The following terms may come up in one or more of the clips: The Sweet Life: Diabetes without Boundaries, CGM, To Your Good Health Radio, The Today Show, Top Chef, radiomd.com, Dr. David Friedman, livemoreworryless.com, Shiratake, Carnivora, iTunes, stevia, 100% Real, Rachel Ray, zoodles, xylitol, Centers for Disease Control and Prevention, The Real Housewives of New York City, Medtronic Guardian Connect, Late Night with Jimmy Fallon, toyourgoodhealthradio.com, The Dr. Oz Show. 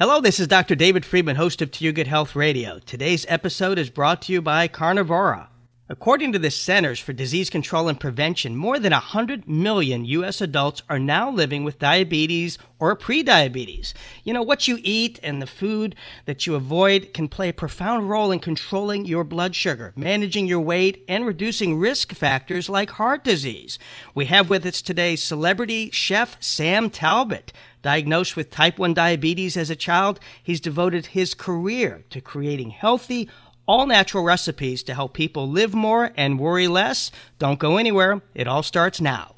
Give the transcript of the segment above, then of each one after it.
Hello, this is Dr. David Friedman, host of To Your Good Health Radio. Today's episode is brought to you by Carnivora. According to the Centers for Disease Control and Prevention, more than 100 million U.S. adults are now living with diabetes or prediabetes. You know, what you eat and the food that you avoid can play a profound role in controlling your blood sugar, managing your weight, and reducing risk factors like heart disease. We have with us today celebrity chef Sam Talbot. Diagnosed with type 1 diabetes as a child, he's devoted his career to creating healthy, all-natural recipes to help people live more and worry less. Don't go anywhere. It all starts now.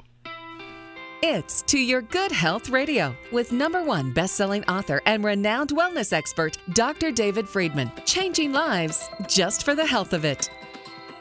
It's To Your Good Health Radio with #1 best-selling author and renowned wellness expert, Dr. David Friedman. Changing lives just for the health of it.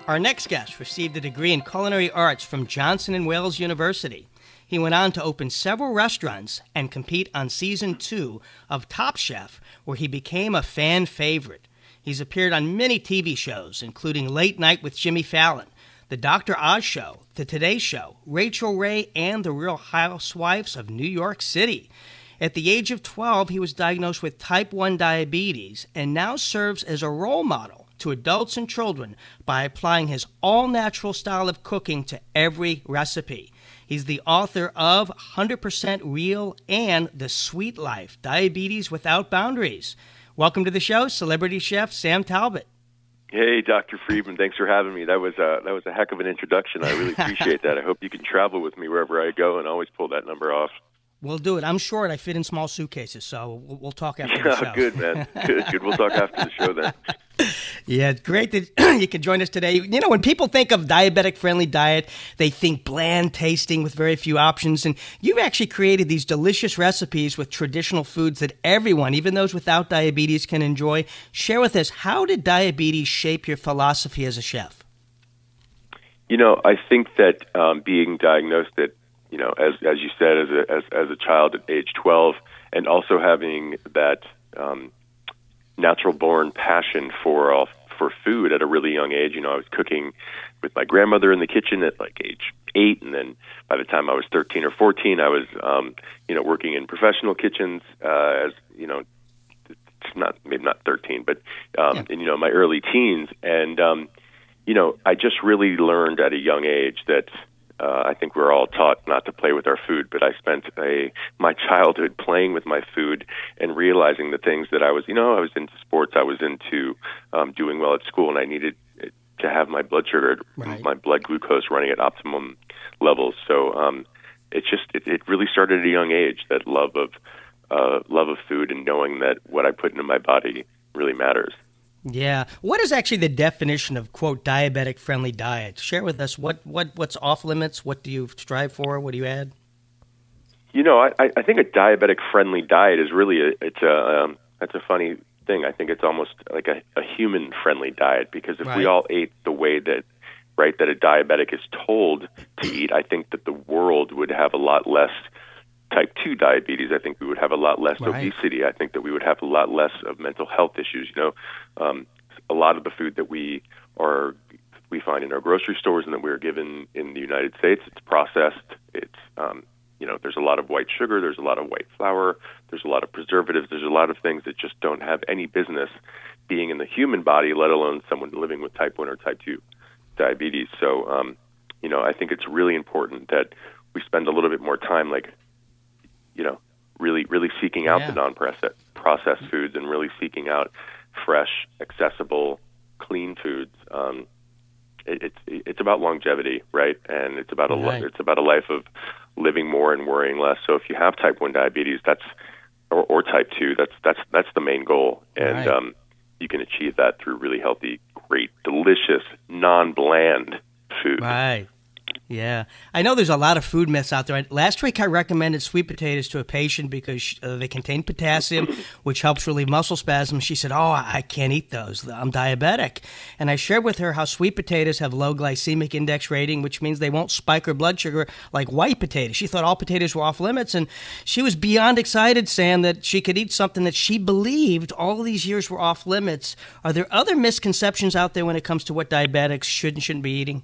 Our next guest received a degree in culinary arts from Johnson & Wales University. He went on to open several restaurants and compete on Season 2 of Top Chef, where he became a fan favorite. He's appeared on many TV shows, including Late Night with Jimmy Fallon, The Dr. Oz Show, The Today Show, Rachel Ray, and The Real Housewives of New York City. At the age of 12, he was diagnosed with type 1 diabetes and now serves as a role model to adults and children by applying his all-natural style of cooking to every recipe. He's the author of 100% Real and The Sweet Life: Diabetes Without Boundaries. Welcome to the show, celebrity chef Sam Talbot. Hey, Dr. Friedman, thanks for having me. That was a heck of an introduction. I really appreciate that. I hope you can travel with me wherever I go and always pull that number off. We'll do it. I'm short. I fit in small suitcases, so we'll talk after the show. Good, man. Good. We'll talk after the show then. Yeah, great that you can join us today. You know, when people think of diabetic-friendly diet, they think bland tasting with very few options. And you've actually created these delicious recipes with traditional foods that everyone, even those without diabetes, can enjoy. Share with us, how did diabetes shape your philosophy as a chef? You know, I think that being diagnosed at, you know, as you said, as a child at age 12, and also having that natural-born passion for food at a really young age. You know, I was cooking with my grandmother in the kitchen at like age 8, and then by the time I was 13 or 14, I was working in professional kitchens as, you know, maybe not 13, but in, you know, my early teens, and I just really learned at a young age that I think we're all taught not to play with our food, but I spent my childhood playing with my food and realizing the things that I was, you know, I was into sports, I was into doing well at school, and I needed to have my blood sugar, my blood glucose running at optimum levels. So it really started at a young age, that love of food and knowing that what I put into my body really matters. Yeah. What is actually the definition of, quote, diabetic-friendly diet? Share with us what's off limits, what do you strive for, what do you add? You know, I think a diabetic-friendly diet is really, that's a funny thing. I think it's almost like a human-friendly diet, because if we all ate the way that a diabetic is told to eat, I think that the world would have a lot less type 2 diabetes. I think we would have a lot less obesity. I think that we would have a lot less of mental health issues. You know, a lot of the food that we find in our grocery stores and that we're given in the United States, it's processed. It's, there's a lot of white sugar, there's a lot of white flour, there's a lot of preservatives, there's a lot of things that just don't have any business being in the human body, let alone someone living with type 1 or type 2 diabetes. So, I think it's really important that we spend a little bit more time, really seeking out the non-processed foods and really seeking out fresh, accessible, clean foods. It's about longevity, right? And it's about a life of living more and worrying less. So if you have type 1 diabetes, or type 2, that's the main goal, and you can achieve that through really healthy, great, delicious, non-bland food. Right. Yeah. I know there's a lot of food myths out there. Last week I recommended sweet potatoes to a patient because they contain potassium, which helps relieve muscle spasms. She said, "Oh, I can't eat those. I'm diabetic." And I shared with her how sweet potatoes have low glycemic index rating, which means they won't spike her blood sugar like white potatoes. She thought all potatoes were off limits, and she was beyond excited, Sam, that she could eat something that she believed all these years were off limits. Are there other misconceptions out there when it comes to what diabetics should and shouldn't be eating?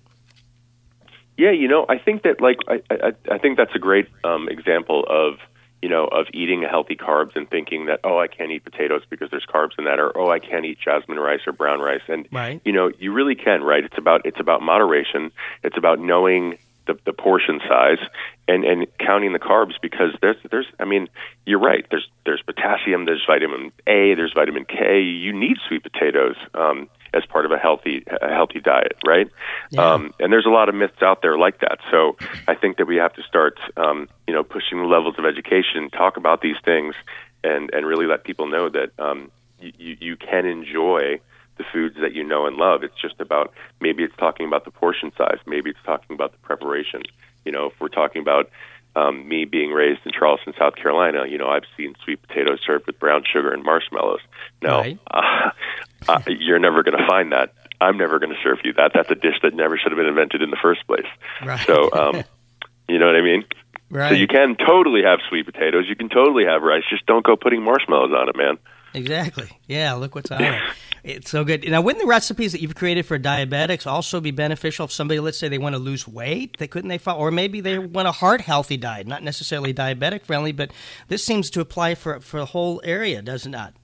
Yeah, I think that's a great example of, you know, of eating healthy carbs and thinking that, oh, I can't eat potatoes because there's carbs in that, or, oh, I can't eat jasmine rice or brown rice. And, right. you know, you really can, right? It's about moderation. It's about knowing the portion size and counting the carbs, because there's I mean, you're right. There's potassium, there's vitamin A, there's vitamin K. You need sweet potatoes as part of a healthy diet, right? Yeah. And there's a lot of myths out there like that. So I think that we have to start, pushing the levels of education, talk about these things, and really let people know that you can enjoy the foods that you know and love. It's just about, maybe it's talking about the portion size, maybe it's talking about the preparation. You know, if we're talking about me being raised in Charleston, South Carolina, you know, I've seen sweet potatoes served with brown sugar and marshmallows. Now, right. You're never going to find that. I'm never going to serve you that. That's a dish that never should have been invented in the first place. Right. So, you know what I mean? Right. So you can totally have sweet potatoes. You can totally have rice. Just don't go putting marshmallows on it, man. Exactly. Yeah, look what's on it. It's so good. Now, wouldn't the recipes that you've created for diabetics also be beneficial if somebody, let's say, they want to lose weight? Or maybe they want a heart-healthy diet, not necessarily diabetic-friendly, but this seems to apply for the whole area, does it not?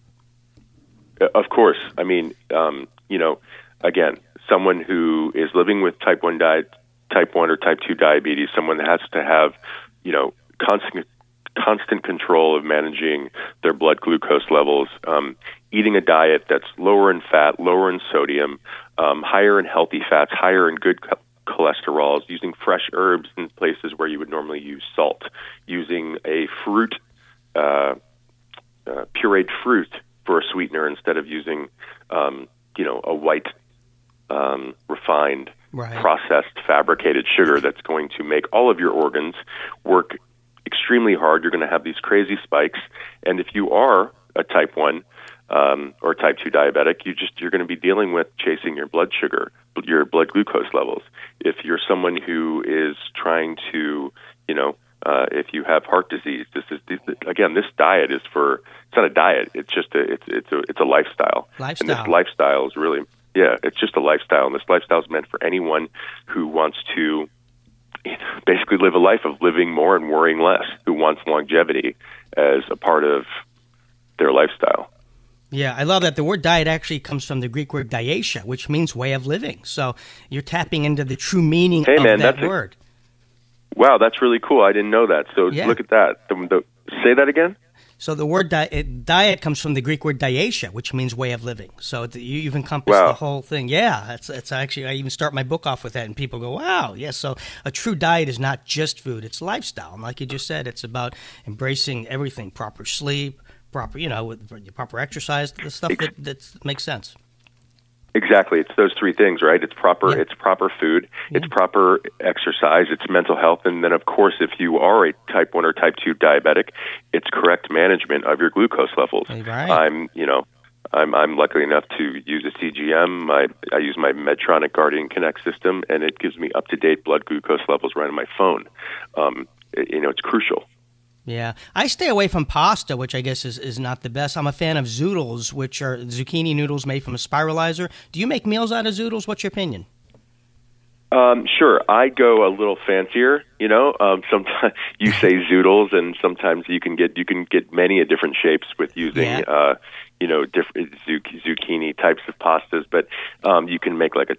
Of course. I mean, again, someone who is living with type 1 or type 2 diabetes, someone that has to have, constant control of managing their blood glucose levels, eating a diet that's lower in fat, lower in sodium, higher in healthy fats, higher in good cholesterols, using fresh herbs in places where you would normally use salt, using a fruit, pureed fruit for a sweetener instead of using, a white, refined, right. processed, fabricated sugar that's going to make all of your organs work extremely hard. You're going to have these crazy spikes, and if you are a type 1 or type 2 diabetic, you're going to be dealing with chasing your blood sugar, your blood glucose levels. If you're someone who is trying to, if you have heart disease, this diet is for. It's not a diet. It's just a lifestyle. Lifestyle. And this lifestyle is really it's just a lifestyle, and this lifestyle is meant for anyone who wants to. Basically live a life of living more and worrying less, who wants longevity as a part of their lifestyle. Yeah, I love that. The word diet actually comes from the Greek word diaeia, which means way of living. So you're tapping into the true meaning of that word. Wow, that's really cool. I didn't know that. So Look at that. Say that again? So the word diet comes from the Greek word diaeia, which means way of living. So you've encompassed the whole thing. Yeah, that's actually, I even start my book off with that, and people go, wow, yes. So a true diet is not just food, it's lifestyle. And like you just said, it's about embracing everything, proper sleep, proper, proper exercise, the stuff that makes sense. Exactly. It's those three things, right? It's proper It's proper food, it's proper exercise, it's mental health, and then, of course, if you are a type 1 or type 2 diabetic, it's correct management of your glucose levels. Right. I'm lucky enough to use a CGM. I use my Medtronic Guardian Connect system, and it gives me up-to-date blood glucose levels right on my phone. It's crucial. Yeah. I stay away from pasta, which I guess is not the best. I'm a fan of zoodles, which are zucchini noodles made from a spiralizer. Do you make meals out of zoodles? What's your opinion? Sure. I go a little fancier, sometimes you say zoodles, and sometimes you can get many a different shapes with using, different zucchini types of pastas, but you can make like a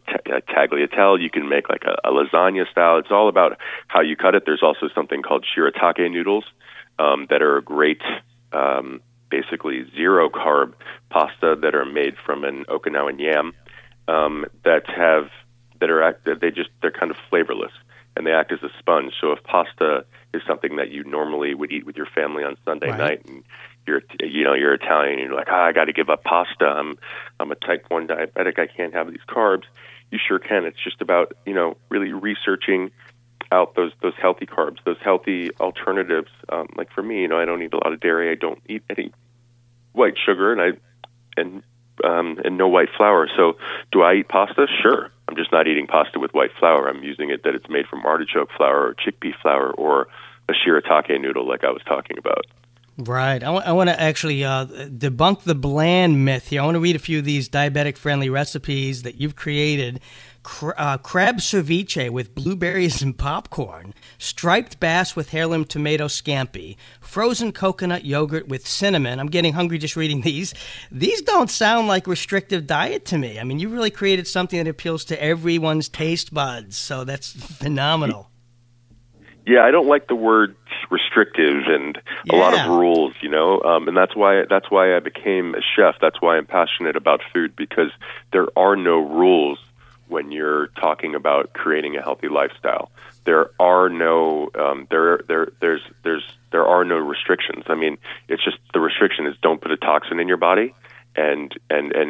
tagliatelle, you can make like a lasagna style. It's all about how you cut it. There's also something called shiratake noodles, that are a great, basically zero carb pasta that are made from an Okinawan yam, they're kind of flavorless, and they act as a sponge. So if pasta is something that you normally would eat with your family on Sunday night, and you're Italian, and you're like, I got to give up pasta. I'm a type 1 diabetic. I can't have these carbs. You sure can. It's just about really researching out those healthy carbs, those healthy alternatives. Like for me, I don't eat a lot of dairy. I eat white sugar, and no white flour. So do I eat pasta? Sure. I'm just not eating pasta with white flour. I'm using it that it's made from artichoke flour or chickpea flour or a shiratake noodle like I was talking about. Right. I want to actually debunk the bland myth here. I want to read a few of these diabetic-friendly recipes that you've created crab ceviche with blueberries and popcorn, striped bass with heirloom tomato scampi, frozen coconut yogurt with cinnamon. I'm getting hungry just reading these. These don't sound like restrictive diet to me. I mean, you really created something that appeals to everyone's taste buds, so that's phenomenal. Yeah, I don't like the word restrictive and a lot of rules, you know, and that's why I became a chef. That's why I'm passionate about food, because there are no rules when you're talking about creating a healthy lifestyle. There are no there are no restrictions. I mean, it's just the restriction is don't put a toxin in your body, and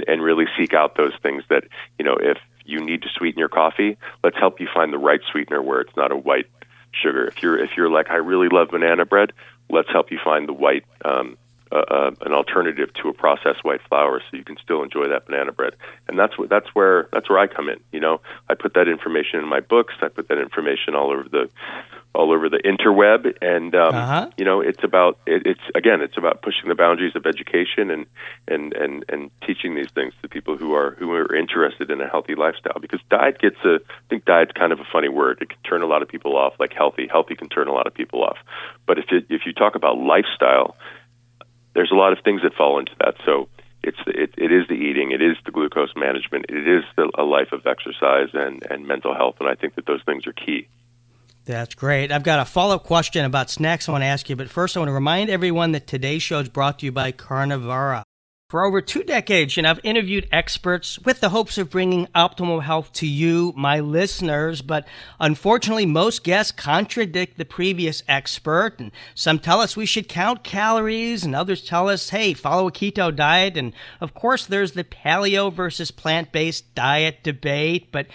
really seek out those things that, you know, if you need to sweeten your coffee, let's help you find the right sweetener where it's not a white sugar. If you're like, I really love banana bread, let's help you find the white an alternative to a processed white flour, so you can still enjoy that banana bread. And that's where I come in. You know, I put that information in my books. I put that information all over the interweb. And you know, it's about pushing the boundaries of education and teaching these things to people who are interested in a healthy lifestyle. Because diet I think diet's kind of a funny word. It can turn a lot of people off. Like healthy can turn a lot of people off. But if you talk about lifestyle, there's a lot of things that fall into that. So it is the eating, it is the glucose management, it is a life of exercise and mental health, and I think that those things are key. That's great. I've got a follow-up question about snacks I want to ask you, but first I want to remind everyone that today's show is brought to you by Carnivora. For over 2 decades, I've interviewed experts with the hopes of bringing optimal health to you, my listeners, but unfortunately, most guests contradict the previous expert, and some tell us we should count calories, and others tell us, hey, follow a keto diet, and of course, there's the paleo versus plant-based diet debate, but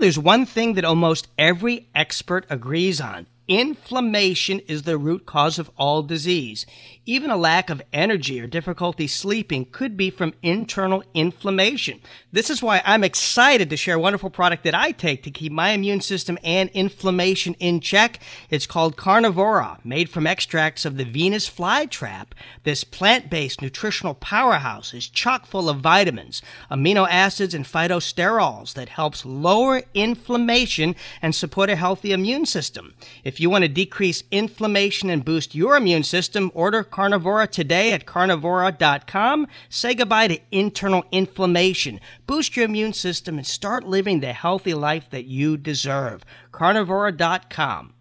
there's one thing that almost every expert agrees on. Inflammation is the root cause of all disease. Even a lack of energy or difficulty sleeping could be from internal inflammation. This is why I'm excited to share a wonderful product that I take to keep my immune system and inflammation in check. It's called Carnivora, made from extracts of the Venus flytrap. This plant-based nutritional powerhouse is chock full of vitamins, amino acids, and phytosterols that helps lower inflammation and support a healthy immune system. If you want to decrease inflammation and boost your immune system, order Carnivora today at carnivora.com. Say goodbye to internal inflammation. Boost your immune system and start living the healthy life that you deserve. Carnivora.com.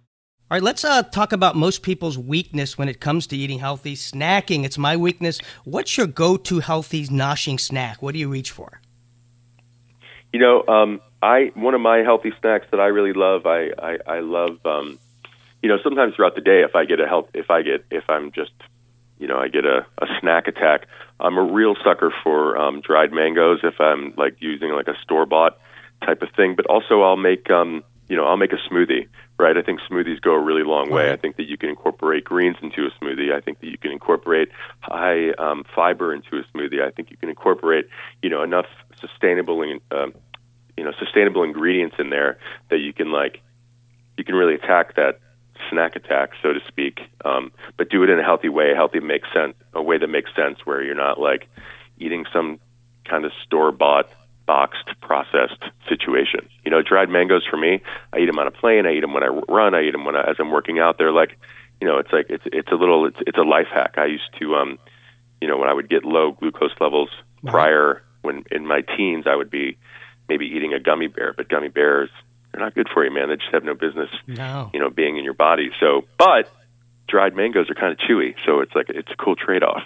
All right, let's talk about most people's weakness when it comes to eating healthy. Snacking, it's my weakness. What's your go-to healthy noshing snack? What do you reach for? You know, one of my healthy snacks that I really love, I love... sometimes throughout the day, if I get a snack attack, I'm a real sucker for dried mangoes. If I'm like using like a store-bought type of thing, but also I'll make a smoothie. Right? I think smoothies go a really long way. I think that you can incorporate greens into a smoothie. I think that you can incorporate high fiber into a smoothie. I think you can incorporate enough sustainable ingredients in there that you can really attack that snack attack, so to speak, but do it in a healthy way, a way that makes sense, where you're not like eating some kind of store-bought, boxed, processed situation. Dried mangoes for me, I eat them on a plane, I eat them when I run, I eat them as I'm working out. They're it's a life hack. I used to, when I would get low glucose levels prior, when in my teens, I would be maybe eating a gummy bear, but gummy bears, they're not good for you, man. They just have no business, being in your body. So, but dried mangoes are kind of chewy, so it's a cool trade-off.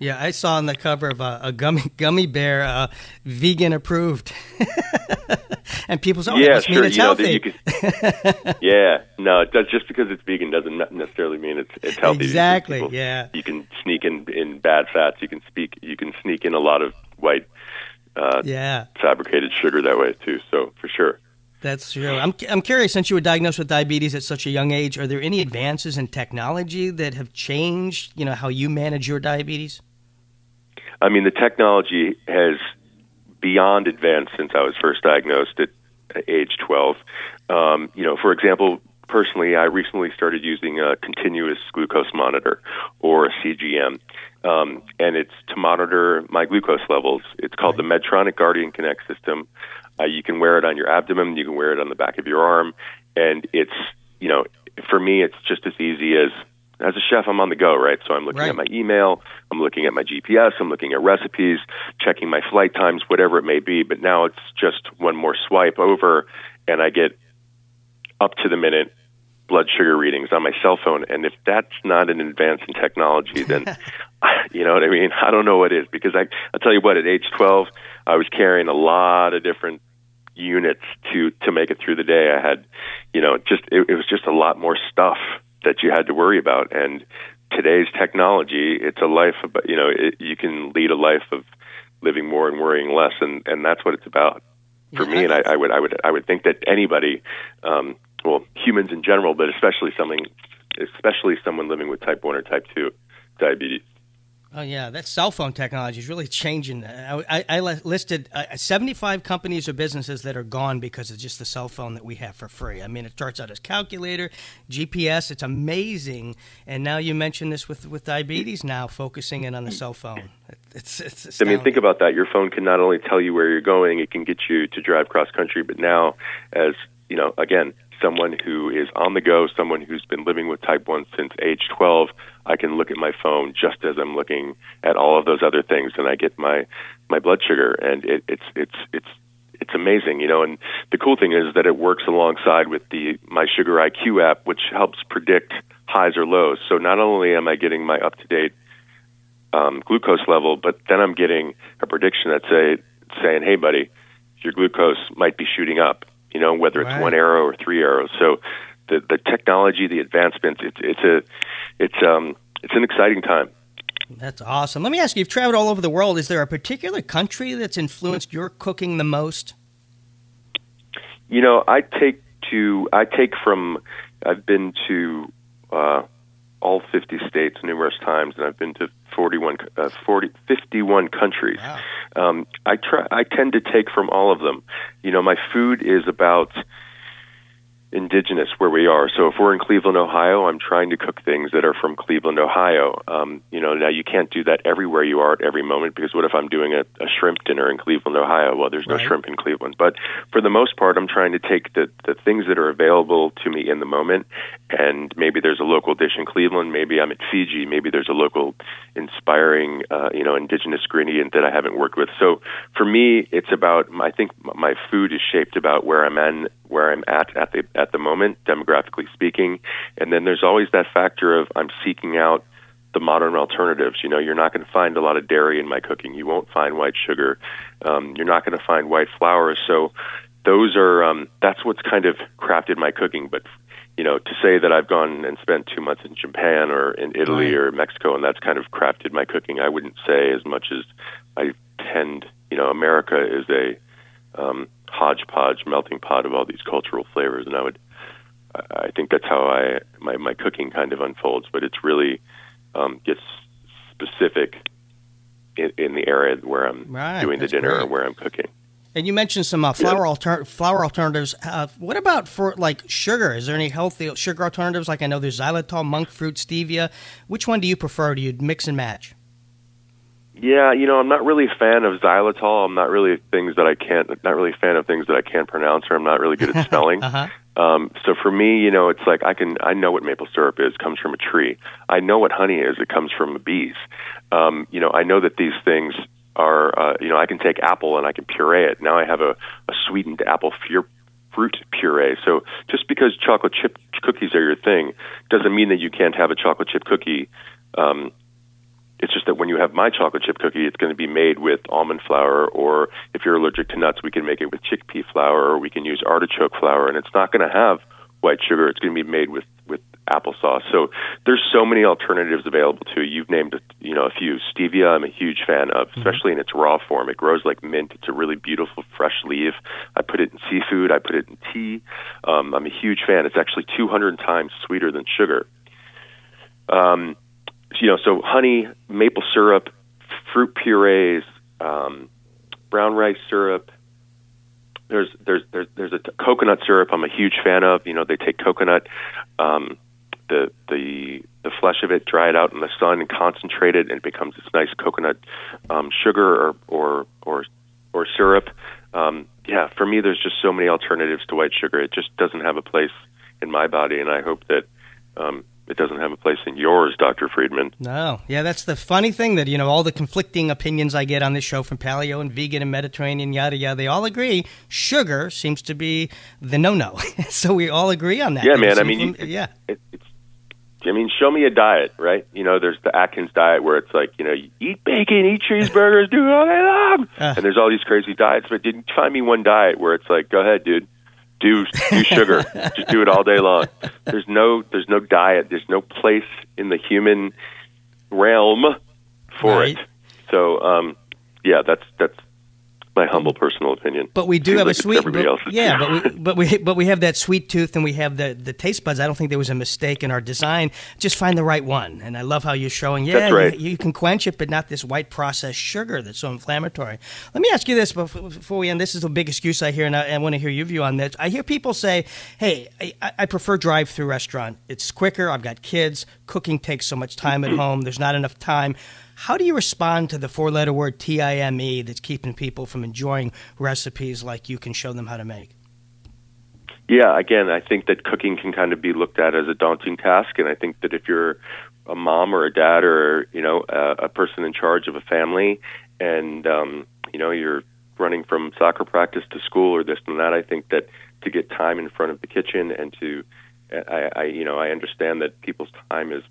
Yeah, I saw on the cover of a gummy bear, vegan approved, and people say, "Oh, yeah, sure, it's healthy." It does, just because it's vegan doesn't necessarily mean it's healthy. Exactly. People, you can sneak in bad fats. You can sneak in a lot of white, fabricated sugar that way too. So for sure. That's true. I'm curious, since you were diagnosed with diabetes at such a young age, are there any advances in technology that have changed, how you manage your diabetes? I mean, the technology has beyond advanced since I was first diagnosed at age 12. For example, personally, I recently started using a continuous glucose monitor, or a CGM, and it's to monitor my glucose levels. It's called the Medtronic Guardian Connect system. You can wear it on your abdomen. You can wear it on the back of your arm. And it's, you know, for me, it's just as easy as a chef, I'm on the go, right? So I'm looking at my email, I'm looking at my GPS, I'm looking at recipes, checking my flight times, whatever it may be. But now it's just one more swipe over, and I get up-to-the-minute blood sugar readings on my cell phone. And if that's not an advance in technology, then, you know what I mean? I don't know what is, because I'll tell you what, at age 12, I was carrying a lot of different units to make it through the day. I had, you know, just it was just a lot more stuff that you had to worry about. And today's technology, it's a life of, you know, you can lead a life of living more and worrying less, and that's what it's about for me. And I would think that anybody, well, humans in general, but especially someone living with type 1 or type 2 diabetes. Oh, yeah, that cell phone technology is really changing. I listed 75 companies or businesses that are gone because of just the cell phone that we have for free. I mean, it starts out as calculator, GPS. It's amazing. And now you mentioned this with diabetes now, focusing in on the cell phone. It's astounding. I mean, think about that. Your phone can not only tell you where you're going, it can get you to drive cross-country. But now, as, you know, again, someone who is on the go, someone who's been living with type 1 since age 12, I can look at my phone just as I'm looking at all of those other things, and I get my blood sugar, and it's amazing, you know. And the cool thing is that it works alongside with the mySugar IQ app, which helps predict highs or lows. So not only am I getting my up-to-date glucose level, but then I'm getting a prediction that's saying, hey, buddy, your glucose might be shooting up, you know, whether it's one arrow or three arrows. So the technology, the advancements, it's an exciting time. That's awesome. Let me ask you, you've traveled all over the world. Is there a particular country that's influenced your cooking the most? You know, I've been to all 50 states numerous times, and I've been to 51 countries. Wow. I tend to take from all of them. You know, my food is about indigenous where we are. So if we're in Cleveland, Ohio, I'm trying to cook things that are from Cleveland, Ohio. You know, now you can't do that everywhere you are at every moment, because what if I'm doing a shrimp dinner in Cleveland, Ohio? Well, there's no shrimp in Cleveland. But for the most part, I'm trying to take the things that are available to me in the moment, and maybe there's a local dish in Cleveland, maybe I'm at Fiji, maybe there's a local inspiring, you know, indigenous ingredient that I haven't worked with. So for me, it's about, I think my food is shaped about where I'm at the moment, demographically speaking. And then there's always that factor of I'm seeking out the modern alternatives. You know, you're not going to find a lot of dairy in my cooking. You won't find white sugar. You're not going to find white flour. So those are that's what's kind of crafted my cooking. But, you know, to say that I've gone and spent 2 months in Japan or in Italy or Mexico and that's kind of crafted my cooking, I wouldn't say, as much as I tend, you know, America is a hodgepodge, melting pot of all these cultural flavors, and I think that's how my cooking kind of unfolds. But it's really gets specific in the area where I'm doing the dinner or where I'm cooking. And you mentioned some flour alternatives. What about for like sugar? Is there any healthy sugar alternatives? Like I know there's xylitol, monk fruit, stevia. Which one do you prefer? Do you mix and match? Yeah, you know, I'm not really a fan of xylitol. I'm not really a fan of things that I can't pronounce, or I'm not really good at spelling. So for me, you know, it's like I know what maple syrup is, it comes from a tree. I know what honey is, it comes from bees. You know, I know that these things are, you know, I can take apple and I can puree it. Now I have a sweetened apple fruit puree. So just because chocolate chip cookies are your thing doesn't mean that you can't have a chocolate chip cookie. It's just that when you have my chocolate chip cookie, it's going to be made with almond flour, or if you're allergic to nuts, we can make it with chickpea flour, or we can use artichoke flour, and it's not going to have white sugar. It's going to be made with applesauce. So there's so many alternatives available to you. You've named, you know, a few. Stevia, I'm a huge fan of, especially in its raw form. It grows like mint. It's a really beautiful fresh leaf. I put it in seafood. I put it in tea. I'm a huge fan. It's actually 200 times sweeter than sugar. You know, so honey, maple syrup, fruit purees, brown rice syrup. There's a coconut syrup I'm a huge fan of. You know, they take coconut, the flesh of it, dry it out in the sun, and concentrate it, and it becomes this nice coconut sugar or syrup. For me, there's just so many alternatives to white sugar. It just doesn't have a place in my body, and I hope that it doesn't have a place in yours, Dr. Friedman. No. Yeah, that's the funny thing that, you know, all the conflicting opinions I get on this show from paleo and vegan and Mediterranean, yada, yada, they all agree sugar seems to be the no-no. So we all agree on that. Yeah, man. I mean, show me a diet, right? You know, there's the Atkins diet where it's like, you know, you eat bacon, eat cheeseburgers, do all day long. And there's all these crazy diets. But didn't find me one diet where it's like, go ahead, dude. Do sugar. Just do it all day long. There's no diet. There's no place in the human realm for it. So, that's my humble personal opinion. But we do have a sweet. But we have that sweet tooth, and we have the taste buds. I don't think there was a mistake in our design. Just find the right one. And I love how you're showing. Yeah, that's right. You can quench it, but not this white processed sugar that's so inflammatory. Let me ask you this before we end. This is the big excuse I hear, and I want to hear your view on this. I hear people say, "Hey, I prefer drive-through restaurant. It's quicker. I've got kids. Cooking takes so much time at home. There's not enough time." How do you respond to the four-letter word TIME that's keeping people from enjoying recipes like you can show them how to make? Yeah, again, I think that cooking can kind of be looked at as a daunting task, and I think that if you're a mom or a dad or, you know, a person in charge of a family and, you know, you're running from soccer practice to school or this and that, I think that to get time in front of the kitchen and to, I understand that people's time is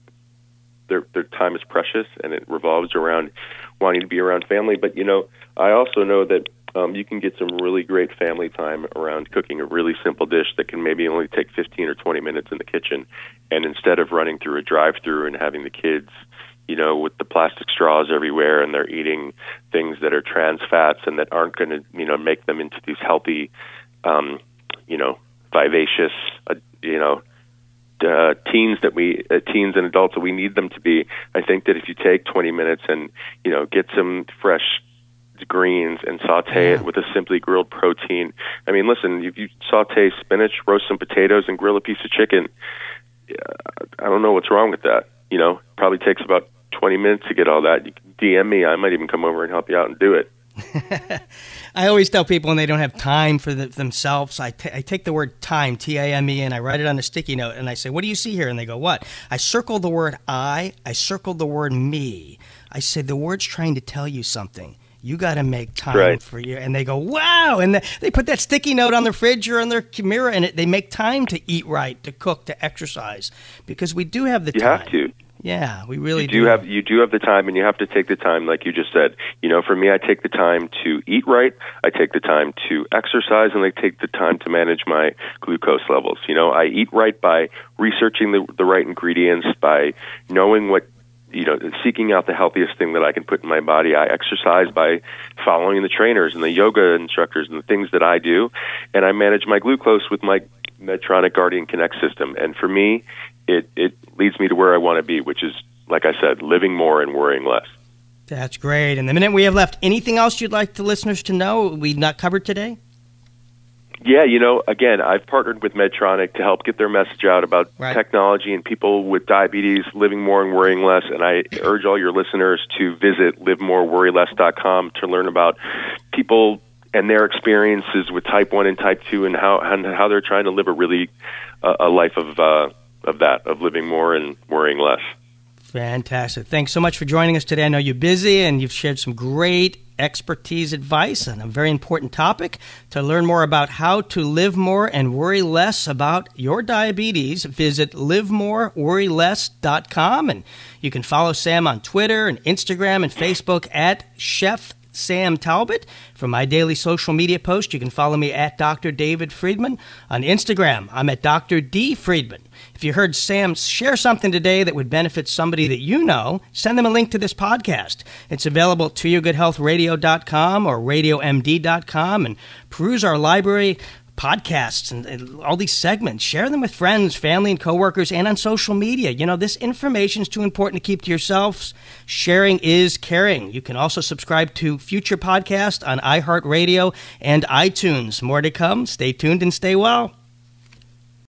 Their time is precious, and it revolves around wanting to be around family. But, you know, I also know that you can get some really great family time around cooking a really simple dish that can maybe only take 15 or 20 minutes in the kitchen. And instead of running through a drive-through and having the kids, you know, with the plastic straws everywhere and they're eating things that are trans fats and that aren't going to, you know, make them into these healthy, vivacious, teens and adults that we need them to be. I think that if you take 20 minutes and, you know, get some fresh greens and saute it with a simply grilled protein. I mean, listen, if you saute spinach, roast some potatoes, and grill a piece of chicken, I don't know what's wrong with that. You know, probably takes about 20 minutes to get all that. You can DM me. I might even come over and help you out and do it. I always tell people when they don't have time for themselves, I take the word time, TIME, and I write it on a sticky note, and I say, what do you see here? And they go, what? I circle the word I circle the word me. I say, the word's trying to tell you something. You got to make time for you. And they go, wow. And they put that sticky note on their fridge or on their mirror, and they make time to eat right, to cook, to exercise, because we do have the time. You have to. Yeah, we really do. You do have the time, and you have to take the time, like you just said. You know, for me, I take the time to eat right, I take the time to exercise, and I take the time to manage my glucose levels. You know, I eat right by researching the right ingredients, by knowing what, you know, seeking out the healthiest thing that I can put in my body. I exercise by following the trainers and the yoga instructors and the things that I do, and I manage my glucose with my Medtronic Guardian Connect system. And for me, it leads me to where I want to be, which is, like I said, living more and worrying less. That's great. And the minute we have left, anything else you'd like the listeners to know we've not covered today? Yeah, you know, again, I've partnered with Medtronic to help get their message out about technology and people with diabetes living more and worrying less, and I urge all your listeners to visit livemoreworryless.com to learn about people and their experiences with type 1 and type 2 and how they're trying to live a really a life of living more and worrying less. Fantastic. Thanks so much for joining us today. I know you're busy and you've shared some great expertise advice on a very important topic. To learn more about how to live more and worry less about your diabetes, visit livemoreworryless.com. And you can follow Sam on Twitter and Instagram and Facebook at Chef Sam Talbot. For my daily social media post, you can follow me at Dr. David Friedman. On Instagram, I'm at Dr. D. Friedman. If you heard Sam share something today that would benefit somebody that you know, send them a link to this podcast. It's available at toyourgoodhealthradio.com or radiomd.com, and peruse our library podcasts and all these segments. Share them with friends, family, and coworkers, and on social media. You know, this information is too important to keep to yourselves. Sharing is caring. You can also subscribe to future podcasts on iHeartRadio and iTunes. More to come. Stay tuned and stay well.